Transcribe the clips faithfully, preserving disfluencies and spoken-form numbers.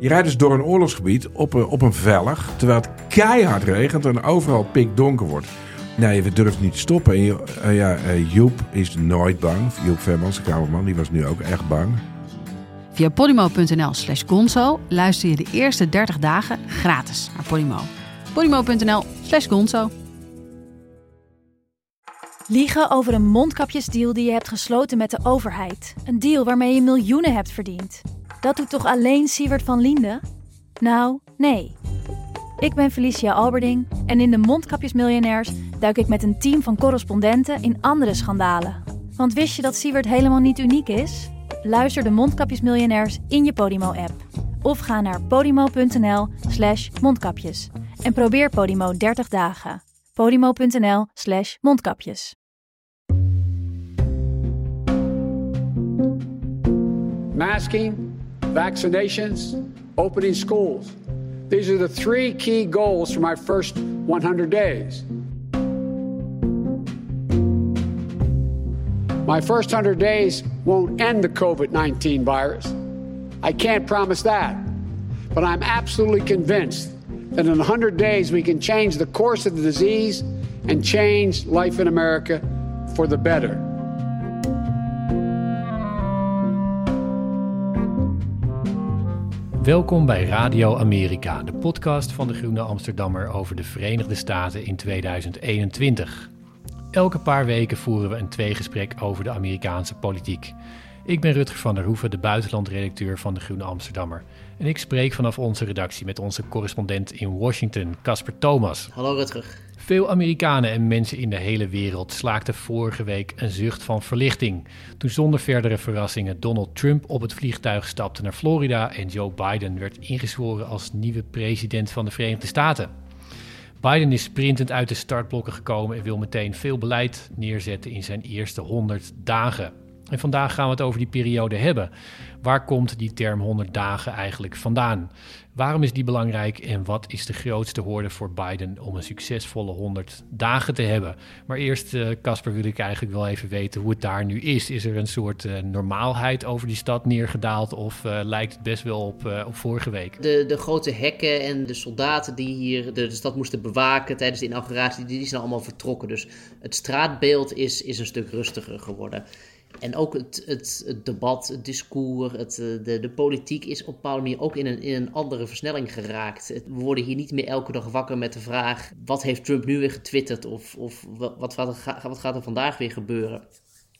Je rijdt dus door een oorlogsgebied op een, op een vellig, terwijl het keihard regent en overal pikdonker wordt. Nee, we durven niet te stoppen. En, uh, ja, uh, Joep is nooit bang. Joep Venmans, de kamerman, die was nu ook echt bang. Via podimo.nl slash gonzo luister je de eerste dertig dagen gratis naar Podimo. Podimo.nl slash gonzo. Liegen over een mondkapjesdeal die je hebt gesloten met de overheid. Een deal waarmee je miljoenen hebt verdiend. Dat doet toch alleen Siewert van Lienden? Nou, nee. Ik ben Felicia Alberding en in de Mondkapjesmiljonairs duik ik met een team van correspondenten in andere schandalen. Want wist je dat Siewert helemaal niet uniek is? Luister de Mondkapjesmiljonairs in je Podimo-app. Of ga naar podimo.nl slash mondkapjes. En probeer Podimo dertig dagen. Podimo.nl slash mondkapjes. Masking, vaccinations, opening schools. These are the three key goals for my first honderd days. My first honderd days won't end the covid nineteen virus. I can't promise that. But I'm absolutely convinced that in honderd days we can change the course of the disease and change life in America for the better. Welkom bij Radio Amerika, de podcast van de Groene Amsterdammer over de Verenigde Staten in tweeduizend eenentwintig. Elke paar weken voeren we een tweegesprek over de Amerikaanse politiek. Ik ben Rutger van der Hoeven, de buitenlandredacteur van de Groene Amsterdammer. En ik spreek vanaf onze redactie met onze correspondent in Washington, Casper Thomas. Hallo Rutger. Veel Amerikanen en mensen in de hele wereld slaakten vorige week een zucht van verlichting. Toen zonder verdere verrassingen Donald Trump op het vliegtuig stapte naar Florida en Joe Biden werd ingezworen als nieuwe president van de Verenigde Staten. Biden is sprintend uit de startblokken gekomen en wil meteen veel beleid neerzetten in zijn eerste honderd dagen. En vandaag gaan we het over die periode hebben. Waar komt die term honderd dagen eigenlijk vandaan? Waarom is die belangrijk en wat is de grootste hoorde voor Biden om een succesvolle honderd dagen te hebben? Maar eerst, Casper, wil ik eigenlijk wel even weten hoe het daar nu is. Is er een soort uh, normaalheid over die stad neergedaald of uh, lijkt het best wel op, uh, op vorige week? De, de grote hekken en de soldaten die hier de, de stad moesten bewaken tijdens de inauguratie, die zijn allemaal vertrokken. Dus het straatbeeld is, is een stuk rustiger geworden. En ook het, het, het debat, het discours, het, de, de politiek is op een bepaalde manier ook in een, in een andere versnelling geraakt. We worden hier niet meer elke dag wakker met de vraag, wat heeft Trump nu weer getwitterd? Of, of wat, wat, wat gaat er vandaag weer gebeuren?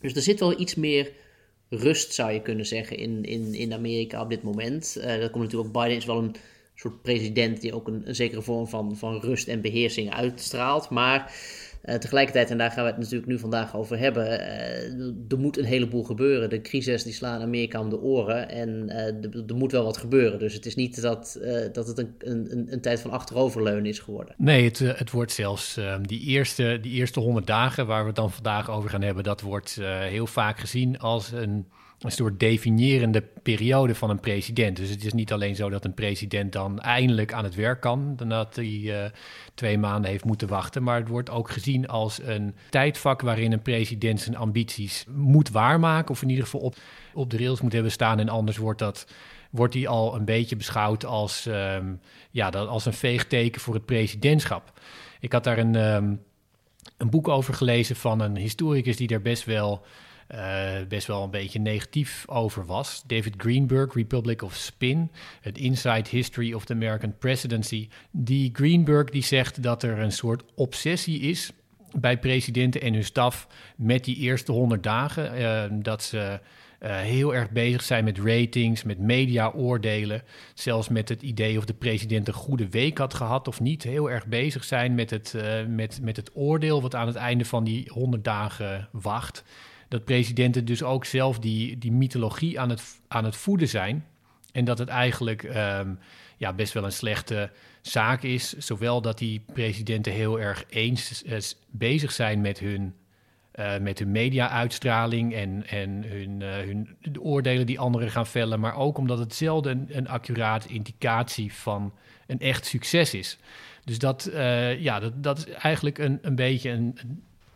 Dus er zit wel iets meer rust, zou je kunnen zeggen, in, in, in Amerika op dit moment. Uh, dat komt natuurlijk ook, Biden is wel een soort president die ook een, een zekere vorm van, van rust en beheersing uitstraalt, maar... Uh, tegelijkertijd, en daar gaan we het natuurlijk nu vandaag over hebben, uh, er moet een heleboel gebeuren. De crises die slaan Amerika om de oren en uh, d- er moet wel wat gebeuren. Dus het is niet dat, uh, dat het een, een, een tijd van achteroverleunen is geworden. Nee, het, het wordt zelfs uh, die eerste, die eerste honderd dagen waar we het dan vandaag over gaan hebben, dat wordt uh, heel vaak gezien als een... een soort definiërende periode van een president. Dus het is niet alleen zo dat een president dan eindelijk aan het werk kan, nadat hij uh, twee maanden heeft moeten wachten, maar het wordt ook gezien als een tijdvak waarin een president zijn ambities moet waarmaken, of in ieder geval op, op de rails moet hebben staan, en anders wordt dat... wordt hij al een beetje beschouwd als, um, ja, dat, als een veegteken voor het presidentschap. Ik had daar een, um, een boek over gelezen van een historicus die daar best wel... Uh, best wel een beetje negatief over was. David Greenberg, Republic of Spin, het Inside History of the American Presidency. Die Greenberg die zegt dat er een soort obsessie is bij presidenten en hun staf met die eerste honderd dagen. Uh, dat ze uh, heel erg bezig zijn met ratings, met mediaoordelen. Zelfs met het idee of de president een goede week had gehad of niet. Heel erg bezig zijn met het, uh, met, met het oordeel wat aan het einde van die honderd dagen wacht. Dat presidenten dus ook zelf die, die mythologie aan het, aan het voeden zijn. En dat het eigenlijk um, ja, best wel een slechte zaak is. Zowel dat die presidenten heel erg eens uh, bezig zijn met hun, uh, met hun media-uitstraling... en, en hun, uh, hun de oordelen die anderen gaan vellen. Maar ook omdat het zelden een, een accurate indicatie van een echt succes is. Dus dat, uh, ja, dat, dat is eigenlijk een, een beetje... een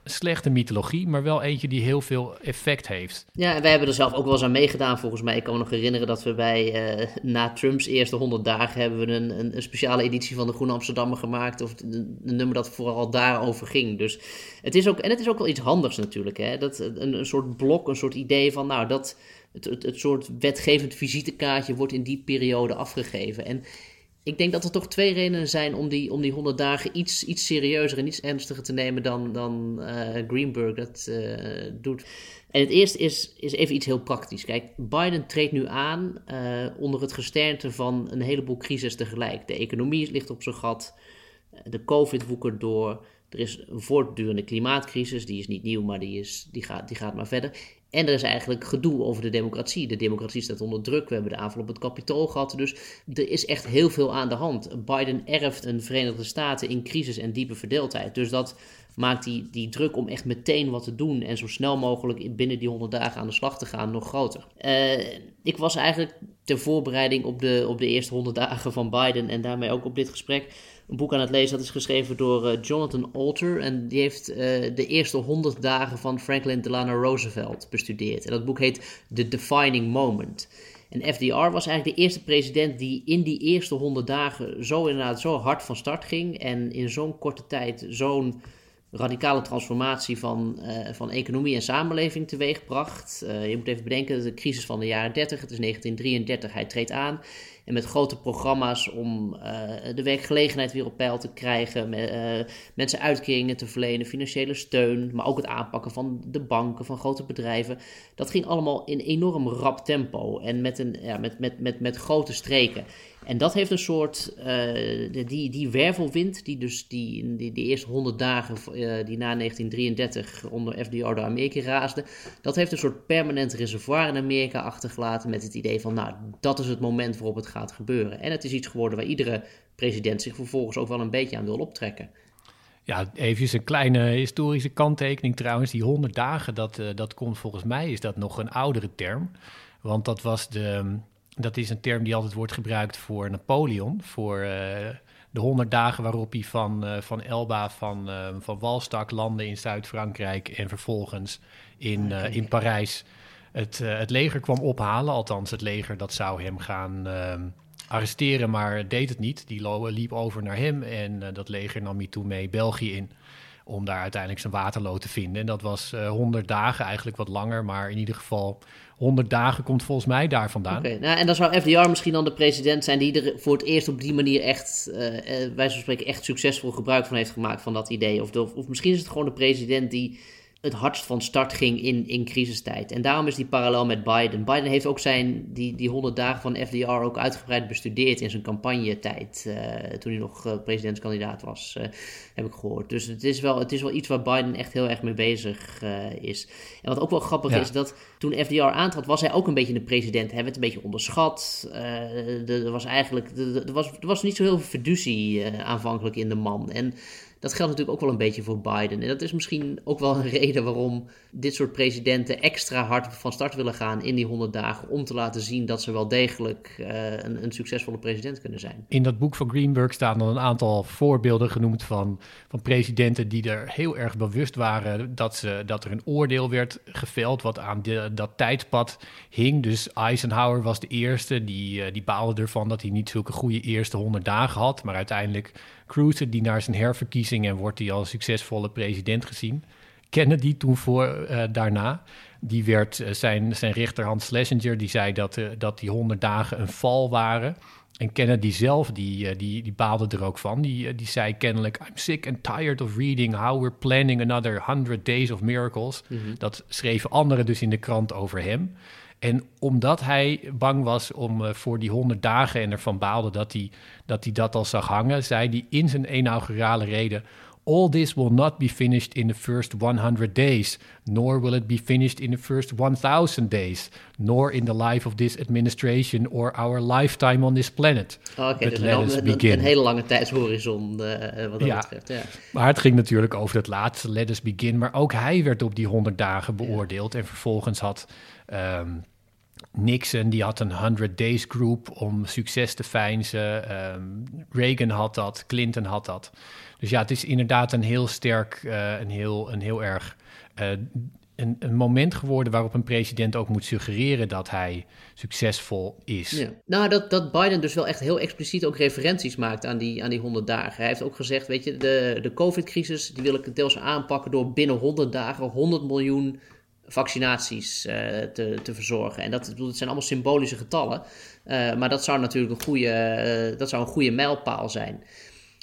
slechte mythologie, maar wel eentje die heel veel effect heeft. Ja, en wij hebben er zelf ook wel eens aan meegedaan volgens mij. Ik kan me nog herinneren dat we bij, uh, na Trumps eerste honderd dagen... hebben we een, een, een speciale editie van de Groene Amsterdammer gemaakt. Of een nummer dat vooral daarover ging. Dus het is ook, en het is ook wel iets handigs natuurlijk. Hè? Dat, een, een soort blok, een soort idee van nou dat... Het, het, het soort wetgevend visitekaartje wordt in die periode afgegeven. En ik denk dat er toch twee redenen zijn om die, om die honderd dagen iets, iets serieuzer en iets ernstiger te nemen dan, dan uh, Greenberg dat uh, doet. En het eerste is, is even iets heel praktisch. Kijk, Biden treedt nu aan uh, onder het gesternte van een heleboel crises tegelijk. De economie ligt op zijn gat, de COVID woekert door, er is een voortdurende klimaatcrisis, die is niet nieuw, maar die, is, die, gaat, die gaat maar verder. En er is eigenlijk gedoe over de democratie. De democratie staat onder druk. We hebben de aanval op het Kapitool gehad. Dus er is echt heel veel aan de hand. Biden erft een Verenigde Staten in crisis en diepe verdeeldheid. Dus dat maakt die, die druk om echt meteen wat te doen... en zo snel mogelijk binnen die honderd dagen aan de slag te gaan nog groter. Uh, ik was eigenlijk ter voorbereiding op de, op de eerste honderd dagen van Biden... en daarmee ook op dit gesprek... een boek aan het lezen dat is geschreven door uh, Jonathan Alter. En die heeft uh, de eerste honderd dagen van Franklin Delano Roosevelt bestudeerd. En dat boek heet The Defining Moment. En F D R was eigenlijk de eerste president die in die eerste honderd dagen zo inderdaad zo hard van start ging. En in zo'n korte tijd zo'n radicale transformatie van, uh, van economie en samenleving teweegbracht. Uh, je moet even bedenken, de crisis van de jaren dertig, het is negentien drieëndertig, hij treedt aan. En met grote programma's om uh, de werkgelegenheid weer op peil te krijgen, met, uh, mensen uitkeringen te verlenen, financiële steun, maar ook het aanpakken van de banken, van grote bedrijven. Dat ging allemaal in enorm rap tempo en met, een, ja, met, met, met, met grote streken. En dat heeft een soort, uh, die, die wervelwind die dus die, die, die eerste honderd dagen uh, die na negentien drieëndertig onder F D R door Amerika raasde, dat heeft een soort permanent reservoir in Amerika achtergelaten met het idee van nou, dat is het moment waarop het gaat gebeuren. En het is iets geworden waar iedere president zich vervolgens ook wel een beetje aan wil optrekken. Ja, even een kleine historische kanttekening trouwens. Die honderd dagen, dat, uh, dat komt volgens mij, is dat nog een oudere term. Want dat was de... Dat is een term die altijd wordt gebruikt voor Napoleon, voor uh, de honderd dagen waarop hij van, uh, van Elba, van, uh, van Walstak landde in Zuid-Frankrijk en vervolgens in, uh, in Parijs het, uh, het leger kwam ophalen. Althans, het leger dat zou hem gaan uh, arresteren, maar deed het niet. Die lo- liep over naar hem en uh, dat leger nam hij toen mee België in om daar uiteindelijk zijn Waterloo te vinden. En dat was uh, honderd dagen, eigenlijk wat langer, maar in ieder geval... honderd dagen komt volgens mij daar vandaan. Okay, nou, en dan zou F D R misschien dan de president zijn... die er voor het eerst op die manier echt... Uh, wij zo spreken echt succesvol gebruik van heeft gemaakt... van dat idee. Of, de, of misschien is het gewoon de president... die het hardst van start ging in, in crisistijd. En daarom is die parallel met Biden. Biden heeft ook zijn die, die honderd dagen van F D R... ook uitgebreid bestudeerd in zijn campagnetijd... Uh, toen hij nog uh, presidentskandidaat was, uh, heb ik gehoord. Dus het is, wel, het is wel iets waar Biden echt heel erg mee bezig uh, is. En wat ook wel grappig ja. is... dat toen F D R aantrad, was hij ook een beetje de president. Hij werd een beetje onderschat. Uh, er was eigenlijk... Er was, er was niet zo heel veel fiducie uh, aanvankelijk in de man. En... dat geldt natuurlijk ook wel een beetje voor Biden. En dat is misschien ook wel een reden waarom dit soort presidenten extra hard van start willen gaan in die honderd dagen. Om te laten zien dat ze wel degelijk uh, een, een succesvolle president kunnen zijn. In dat boek van Greenberg staan dan een aantal voorbeelden genoemd van, van presidenten die er heel erg bewust waren dat, ze, dat er een oordeel werd geveld wat aan de, dat tijdpad hing. Dus Eisenhower was de eerste. Die, die baalde ervan dat hij niet zulke goede eerste honderd dagen had. Maar uiteindelijk... cruise die naar zijn herverkiezing en wordt hij als succesvolle president gezien. Kennedy toen voor uh, daarna, die werd uh, zijn, zijn rechterhand Schlesinger, die zei dat, uh, dat die honderd dagen een val waren. En Kennedy zelf, die, uh, die, die baalde er ook van. Die, uh, die zei kennelijk, I'm sick and tired of reading how we're planning another hundred days of miracles. Mm-hmm. Dat schreven anderen dus in de krant over hem. En omdat hij bang was om uh, voor die honderd dagen en ervan baalde dat hij, dat hij dat al zag hangen, zei hij in zijn inaugurale reden: All this will not be finished in the first honderd days, nor will it be finished in the first one thousand days, nor in the life of this administration or our lifetime on this planet. Oh, Oké, okay, dus een, een, een hele lange tijdshorizon uh, wat dat ja, betreft. Ja. Maar het ging natuurlijk over het laatste, let us begin, maar ook hij werd op die honderd dagen beoordeeld ja. en vervolgens had... Um, Nixon die had een honderd Days Group om succes te veinzen. Um, Reagan had dat, Clinton had dat. Dus ja, het is inderdaad een heel sterk, uh, een, heel, een heel erg... Uh, een, een moment geworden waarop een president ook moet suggereren dat hij succesvol is. Ja. Nou, dat, dat Biden dus wel echt heel expliciet ook referenties maakt aan die, aan die honderd dagen. Hij heeft ook gezegd, weet je, de, de COVID-crisis, die wil ik deels aanpakken door binnen honderd dagen honderd miljoen... vaccinaties uh, te, te verzorgen. En dat, bedoel, dat zijn allemaal symbolische getallen. Uh, maar dat zou natuurlijk een goede, uh, dat zou een goede mijlpaal zijn.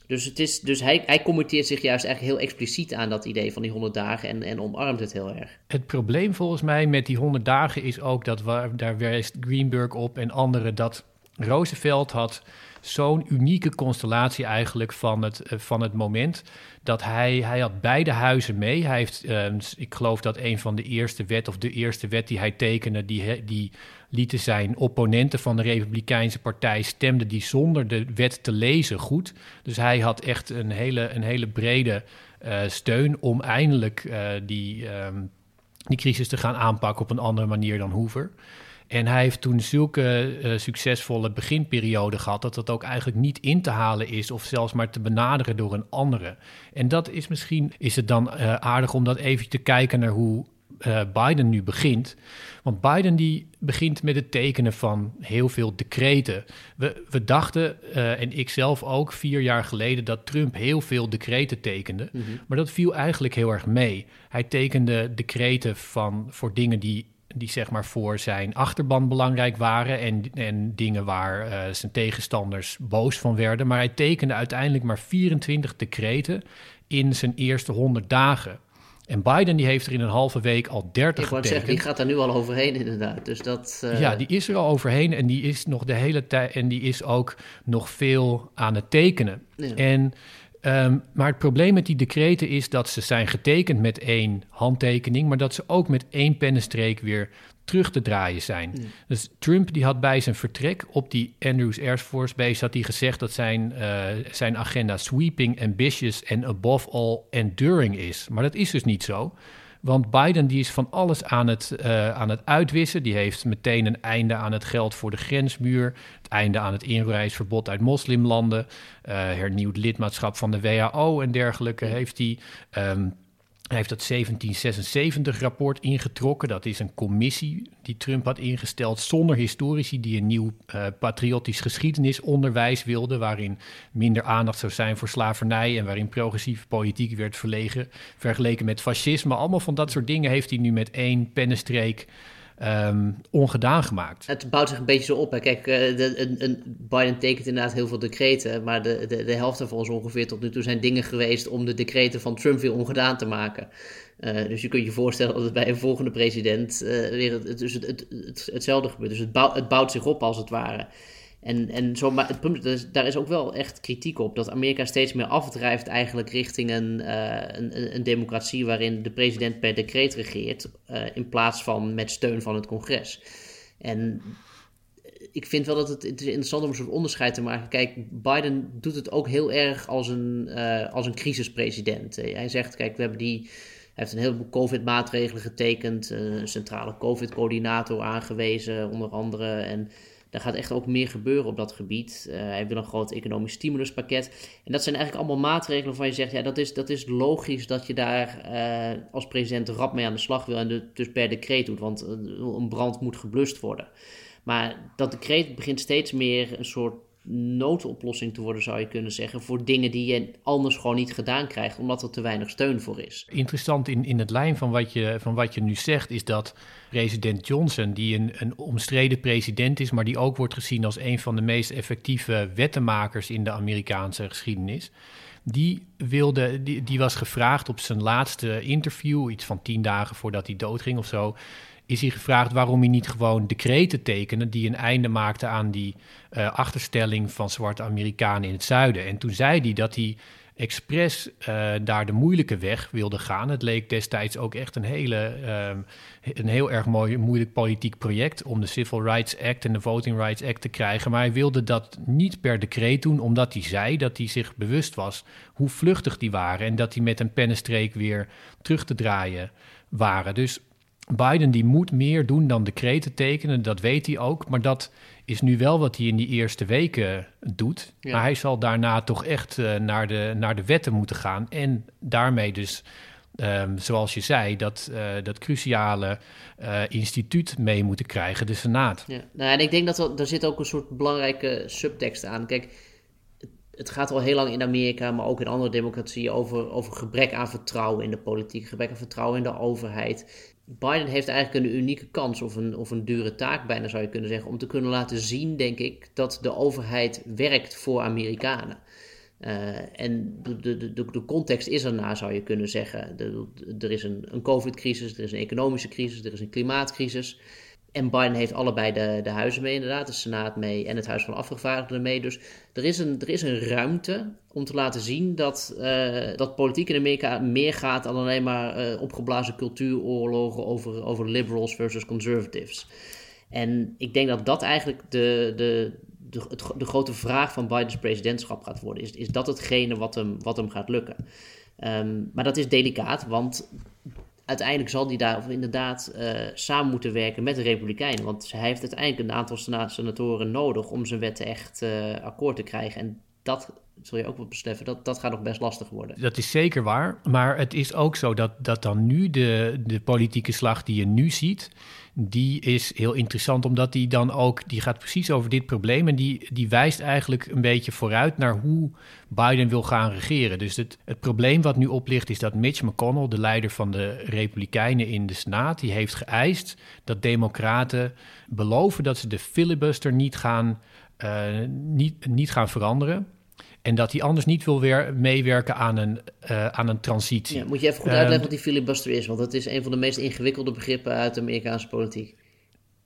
Dus, het is, dus hij, hij committeert zich juist eigenlijk heel expliciet aan dat idee van die honderd dagen en, en omarmt het heel erg. Het probleem volgens mij met die honderd dagen is ook dat, we, daar wijst Greenberg op en anderen, dat Roosevelt had zo'n unieke constellatie eigenlijk van het, van het moment dat hij, hij had beide huizen mee. Hij heeft, uh, ik geloof dat een van de eerste wet of de eerste wet die hij tekende, die, die lieten zijn opponenten van de Republikeinse Partij stemden die zonder de wet te lezen goed. Dus hij had echt een hele, een hele brede uh, steun om eindelijk uh, die, um, die crisis te gaan aanpakken op een andere manier dan Hoover. En hij heeft toen zulke uh, succesvolle beginperiode gehad dat dat ook eigenlijk niet in te halen is of zelfs maar te benaderen door een andere. En dat is misschien, is het dan uh, aardig om dat even te kijken naar hoe uh, Biden nu begint. Want Biden die begint met het tekenen van heel veel decreten. We, we dachten, uh, en ik zelf ook, vier jaar geleden, dat Trump heel veel decreten tekende. Mm-hmm. Maar dat viel eigenlijk heel erg mee. Hij tekende decreten van, voor dingen die... die zeg maar voor zijn achterban belangrijk waren... en, en dingen waar uh, zijn tegenstanders boos van werden. Maar hij tekende uiteindelijk maar vierentwintig decreten in zijn eerste honderd dagen. En Biden die heeft er in een halve week al dertig getekend. Ik wou zeggen, die gaat daar nu al overheen inderdaad. Dus dat, uh... ja, die is er al overheen en die is nog de hele tijd... en die is ook nog veel aan het tekenen. Ja. En... Um, maar het probleem met die decreten is dat ze zijn getekend met één handtekening... maar dat ze ook met één pennenstreek weer terug te draaien zijn. Mm. Dus Trump die had bij zijn vertrek op die Andrews Air Force Base... had hij gezegd dat zijn, uh, zijn agenda sweeping, ambitious en above all enduring is. Maar dat is dus niet zo. Want Biden die is van alles aan het, uh, aan het uitwissen. Die heeft meteen een einde aan het geld voor de grensmuur... het einde aan het inreisverbod uit moslimlanden... Uh, hernieuwd lidmaatschap van de W H O en dergelijke heeft hij... Um, Hij heeft dat zeventien zesenzeventig-rapport ingetrokken. Dat is een commissie die Trump had ingesteld zonder historici... die een nieuw uh, patriotisch geschiedenisonderwijs wilden... waarin minder aandacht zou zijn voor slavernij... en waarin progressieve politiek werd verlegen, vergeleken met fascisme. Allemaal van dat soort dingen heeft hij nu met één pennenstreek... Um, ongedaan gemaakt. Het bouwt zich een beetje zo op. Hè. Kijk, uh, de, een, een Biden tekent inderdaad heel veel decreten, maar de, de, de helft daarvan is ongeveer tot nu toe zijn dingen geweest om de decreten van Trump weer ongedaan te maken. Uh, dus je kunt je voorstellen dat het bij een volgende president uh, weer het, dus het, het, het, hetzelfde gebeurt. Dus het, bouw, het bouwt zich op als het ware. En, en zo, maar het punt, dus daar is ook wel echt kritiek op, dat Amerika steeds meer afdrijft eigenlijk richting een, uh, een, een democratie waarin de president per decreet regeert, uh, in plaats van met steun van het congres. En ik vind wel dat het, het is interessant om een soort onderscheid te maken. Kijk, Biden doet het ook heel erg als een, uh, als een crisispresident. Hij zegt, kijk, we hebben die... Hij heeft een heleboel COVID-maatregelen getekend, een centrale COVID-coördinator aangewezen, onder andere, en... Daar gaat echt ook meer gebeuren op dat gebied. Uh, hij wil een groot economisch stimuluspakket. En dat zijn eigenlijk allemaal maatregelen waarvan je zegt... ja, dat is, dat is logisch dat je daar uh, als president rap mee aan de slag wil... en de, dus per decreet doet, want een brand moet geblust worden. Maar dat decreet begint steeds meer een soort noodoplossing te worden, zou je kunnen zeggen... voor dingen die je anders gewoon niet gedaan krijgt... omdat er te weinig steun voor is. Interessant in, in het lijn van wat, je, van wat je nu zegt... is dat president Johnson, die een, een omstreden president is... maar die ook wordt gezien als een van de meest effectieve wettenmakers... in de Amerikaanse geschiedenis... Die, wilde, die, die was gevraagd op zijn laatste interview... iets van tien dagen voordat hij doodging of zo... is hij gevraagd waarom hij niet gewoon decreten tekende... die een einde maakten aan die uh, achterstelling van zwarte Amerikanen in het zuiden. En toen zei hij dat hij expres uh, daar de moeilijke weg wilde gaan. Het leek destijds ook echt een, hele, uh, een heel erg mooi, moeilijk politiek project... om de Civil Rights Act en de Voting Rights Act te krijgen. Maar hij wilde dat niet per decreet doen... omdat hij zei dat hij zich bewust was hoe vluchtig die waren... en dat hij met een pennenstreek weer terug te draaien waren. Dus... Biden die moet meer doen dan decreten tekenen, dat weet hij ook. Maar dat is nu wel wat hij in die eerste weken doet. Ja. Maar hij zal daarna toch echt uh, naar, de, naar de wetten moeten gaan. En daarmee dus, um, zoals je zei, dat, uh, dat cruciale uh, instituut mee moeten krijgen, de Senaat. Ja. Nou, en ik denk dat er, er zit ook een soort belangrijke subtekst aan. Kijk, het gaat al heel lang in Amerika, maar ook in andere democratieën, over, over gebrek aan vertrouwen in de politiek, gebrek aan vertrouwen in de overheid. Biden heeft eigenlijk een unieke kans, of een, of een dure taak bijna zou je kunnen zeggen, om te kunnen laten zien, denk ik, dat de overheid werkt voor Amerikanen. Uh, en de, de, de, de context is erna, zou je kunnen zeggen. De, de, er is een, een COVID-crisis, er is een economische crisis, er is een klimaatcrisis. En Biden heeft allebei de, de huizen mee inderdaad, de Senaat mee en het Huis van Afgevaardigden mee. Dus er is een, er is een ruimte om te laten zien dat, uh, dat politiek in Amerika meer gaat dan alleen maar uh, opgeblazen cultuuroorlogen over, over liberals versus conservatives. En ik denk dat dat eigenlijk de, de, de, het, de grote vraag van Bidens presidentschap gaat worden. Is, is dat hetgene wat hem, wat hem gaat lukken? Um, maar dat is delicaat, want uiteindelijk zal hij daar inderdaad uh, samen moeten werken met de Republikeinen. Want hij heeft uiteindelijk een aantal sena- senatoren nodig om zijn wetten echt uh, akkoord te krijgen. En dat zul je ook wel beseffen, dat, dat gaat nog best lastig worden. Dat is zeker waar, maar het is ook zo dat, dat dan nu de, de politieke slag die je nu ziet, die is heel interessant, omdat die dan ook, die gaat precies over dit probleem en die, die wijst eigenlijk een beetje vooruit naar hoe Biden wil gaan regeren. Dus het, het probleem wat nu op ligt is dat Mitch McConnell, de leider van de Republikeinen in de Senaat, die heeft geëist dat Democraten beloven dat ze de filibuster niet gaan, uh, niet, niet gaan veranderen. En dat hij anders niet wil weer meewerken aan een, uh, aan een transitie. Ja, moet je even goed uitleggen uh, wat die filibuster is, want dat is een van de meest ingewikkelde begrippen uit de Amerikaanse politiek.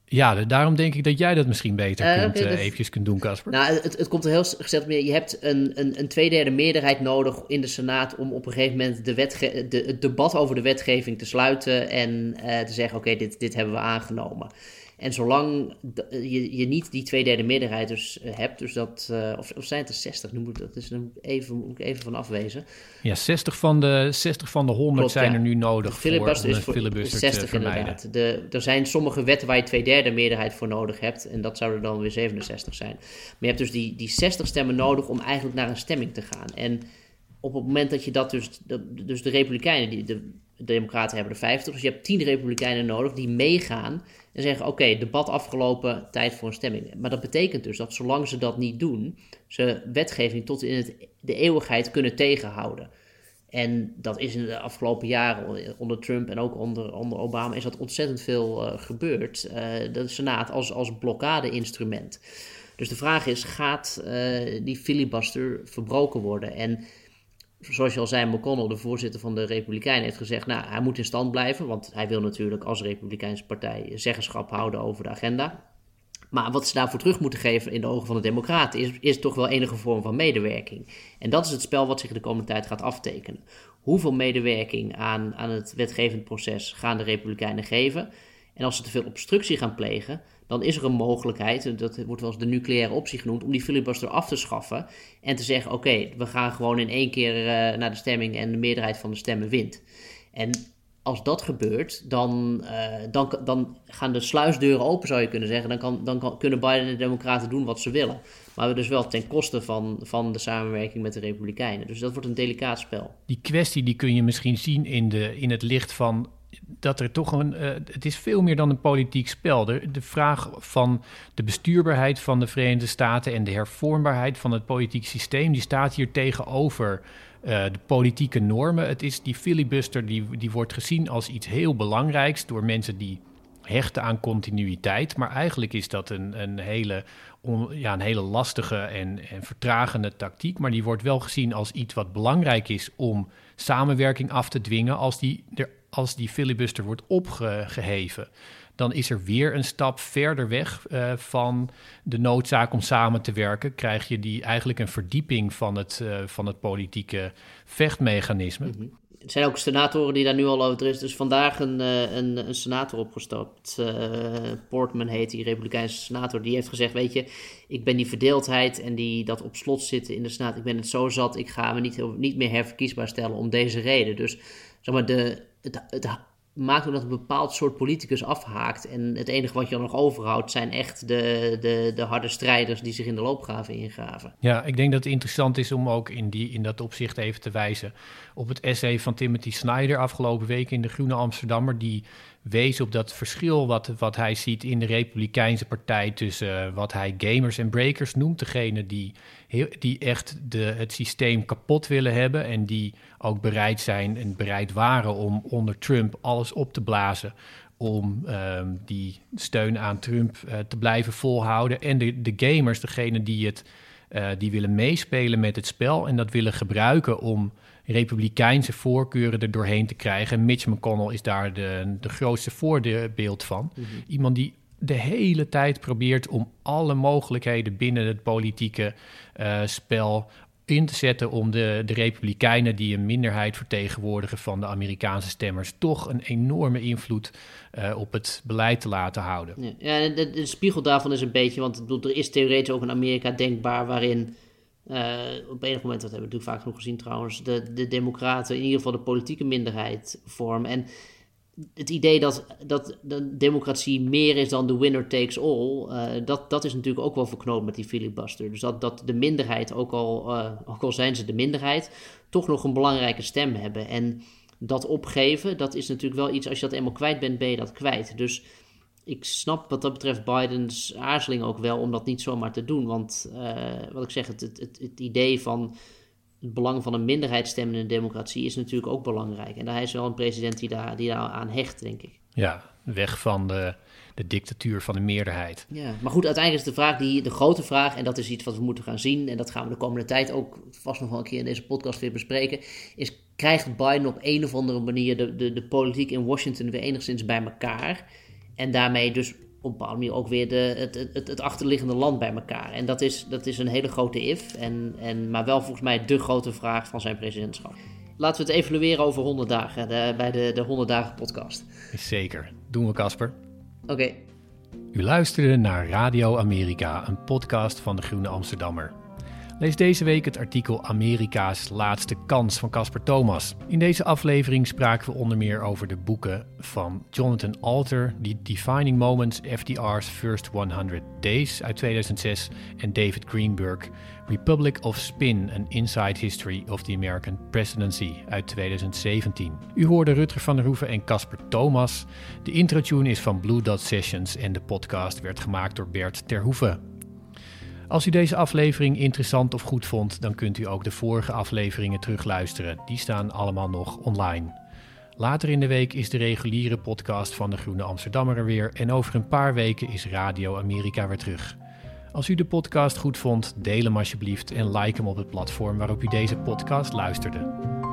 Ja, de, daarom denk ik dat jij dat misschien beter uh, kunt, okay, uh, eventjes kunt doen, Casper. Nou, het, het komt er heel gezegd meer. Je hebt een, een, een tweederde meerderheid nodig in de Senaat om op een gegeven moment de wetge- de, het debat over de wetgeving te sluiten en uh, te zeggen, oké, okay, dit, dit hebben we aangenomen. En zolang je, je niet die tweederde meerderheid dus hebt, dus dat, uh, of, of zijn het er zestig? Nu moet, dat is er even, moet ik even van afwezen. Ja, zestig van de, zestig van de honderd Klopt, zijn ja. er nu nodig voor om een filibuster zestig te inderdaad. De, er zijn sommige wetten waar je tweederde meerderheid voor nodig hebt. En dat zou er dan weer zevenenzestig zijn. Maar je hebt dus die, die zestig stemmen nodig om eigenlijk naar een stemming te gaan. En op het moment dat je dat dus... De, dus de Republikeinen, die, de, de Democraten hebben er vijftig. Dus je hebt tien Republikeinen nodig die meegaan en zeggen, oké, okay, debat afgelopen, tijd voor een stemming. Maar dat betekent dus dat zolang ze dat niet doen, ze wetgeving tot in het, de eeuwigheid kunnen tegenhouden. En dat is in de afgelopen jaren onder Trump en ook onder, onder Obama is dat ontzettend veel uh, gebeurd. Uh, de Senaat als, als blokkade-instrument. Dus de vraag is, gaat uh, die filibuster verbroken worden? En zoals je al zei, McConnell, de voorzitter van de Republikeinen, heeft gezegd, nou, hij moet in stand blijven, want hij wil natuurlijk als Republikeinse partij zeggenschap houden over de agenda. Maar wat ze daarvoor terug moeten geven in de ogen van de Democraten is, is toch wel enige vorm van medewerking. En dat is het spel wat zich de komende tijd gaat aftekenen. Hoeveel medewerking aan, aan het wetgevend proces gaan de Republikeinen geven? En als ze te veel obstructie gaan plegen, dan is er een mogelijkheid, dat wordt wel eens de nucleaire optie genoemd, om die filibuster af te schaffen en te zeggen, oké, okay, we gaan gewoon in één keer uh, naar de stemming en de meerderheid van de stemmen wint. En als dat gebeurt, dan, uh, dan, dan gaan de sluisdeuren open, zou je kunnen zeggen. Dan, kan, dan kan, kunnen Biden en de Democraten doen wat ze willen. Maar dus wel ten koste van, van de samenwerking met de Republikeinen. Dus dat wordt een delicaat spel. Die kwestie die kun je misschien zien in, de, in het licht van dat er toch een, uh, het is veel meer dan een politiek spel. De, de vraag van de bestuurbaarheid van de Verenigde Staten en de hervormbaarheid van het politiek systeem, die staat hier tegenover uh, de politieke normen. Het is die filibuster, die, die wordt gezien als iets heel belangrijks door mensen die hechten aan continuïteit. Maar eigenlijk is dat een, een, hele, on, ja, een hele lastige en, en vertragende tactiek. Maar die wordt wel gezien als iets wat belangrijk is om samenwerking af te dwingen als die er Als die filibuster wordt opgeheven, dan is er weer een stap verder weg uh, van de noodzaak om samen te werken. Krijg je die eigenlijk een verdieping van het, uh, van het politieke vechtmechanisme. Mm-hmm. Er zijn ook senatoren die daar nu al over... Er is dus vandaag een, een, een senator opgestapt. Uh, Portman heet die, Republikeinse senator. Die heeft gezegd, weet je, ik ben die verdeeldheid en die dat op slot zitten in de Senaat, ik ben het zo zat, ik ga me niet, niet meer herverkiesbaar stellen om deze reden. Dus zeg maar, de... Het, het, maakt ook dat een bepaald soort politicus afhaakt. En het enige wat je dan nog overhoudt zijn echt de, de, de harde strijders die zich in de loopgraven ingraven. Ja, ik denk dat het interessant is om ook in, die, in dat opzicht even te wijzen op het essay van Timothy Snyder afgelopen week in de Groene Amsterdammer. Die wees op dat verschil wat, wat hij ziet in de Republikeinse partij tussen uh, wat hij gamers en breakers noemt. Degene die, die echt de, het systeem kapot willen hebben en die ook bereid zijn en bereid waren om onder Trump alles op te blazen om uh, die steun aan Trump uh, te blijven volhouden. En de, de gamers, degene die, het, uh, die willen meespelen met het spel en dat willen gebruiken om republikeinse voorkeuren er doorheen te krijgen. Mitch McConnell is daar de, de grootste voorbeeld van. Mm-hmm. Iemand die de hele tijd probeert om alle mogelijkheden binnen het politieke uh, spel in te zetten om de, de republikeinen die een minderheid vertegenwoordigen van de Amerikaanse stemmers toch een enorme invloed uh, op het beleid te laten houden. Ja, de, de spiegel daarvan is een beetje, want ik bedoel, er is theoretisch ook een Amerika denkbaar waarin Uh, op enig moment, dat hebben we natuurlijk vaak genoeg gezien trouwens, de, de democraten in ieder geval de politieke minderheid vormen. En het idee dat, dat de democratie meer is dan de winner takes all, uh, dat, dat is natuurlijk ook wel verknoopt met die filibuster. Dus dat, dat de minderheid, ook al, uh, ook al zijn ze de minderheid, toch nog een belangrijke stem hebben. En dat opgeven, dat is natuurlijk wel iets, als je dat eenmaal kwijt bent, ben je dat kwijt. Dus ik snap wat dat betreft Bidens aarzeling ook wel om dat niet zomaar te doen. Want uh, wat ik zeg, het, het, het idee van het belang van een minderheidsstem in een democratie is natuurlijk ook belangrijk. En daar is wel een president die daar, die daar aan hecht, denk ik. Ja, weg van de, de dictatuur van de meerderheid. Ja, maar goed, uiteindelijk is de vraag, die, de grote vraag, en dat is iets wat we moeten gaan zien, en dat gaan we de komende tijd ook vast nog wel een keer in deze podcast weer bespreken, is: krijgt Biden op een of andere manier de, de, de politiek in Washington weer enigszins bij elkaar? En daarmee dus op een bepaalde manier ook weer de, het, het, het achterliggende land bij elkaar. En dat is, dat is een hele grote if, en, en, maar wel volgens mij de grote vraag van zijn presidentschap. Laten we het evalueren over honderd dagen, de, bij de, de honderd dagen podcast. Zeker, doen we, Casper. Oké. Okay. U luisterde naar Radio Amerika, een podcast van de Groene Amsterdammer. Lees deze week het artikel Amerika's laatste kans van Casper Thomas. In deze aflevering spraken we onder meer over de boeken van Jonathan Alter, The Defining Moments, F D R's First honderd Days uit tweeduizend zes en David Greenberg, Republic of Spin, An Inside History of the American Presidency uit tweeduizend zeventien. U hoorde Rutger van der Hoeven en Casper Thomas. De introtune is van Blue Dot Sessions en de podcast werd gemaakt door Bert Terhoeve. Als u deze aflevering interessant of goed vond, dan kunt u ook de vorige afleveringen terugluisteren. Die staan allemaal nog online. Later in de week is de reguliere podcast van de Groene Amsterdammer er weer en over een paar weken is Radio Amerika weer terug. Als u de podcast goed vond, deel hem alsjeblieft en like hem op het platform waarop u deze podcast luisterde.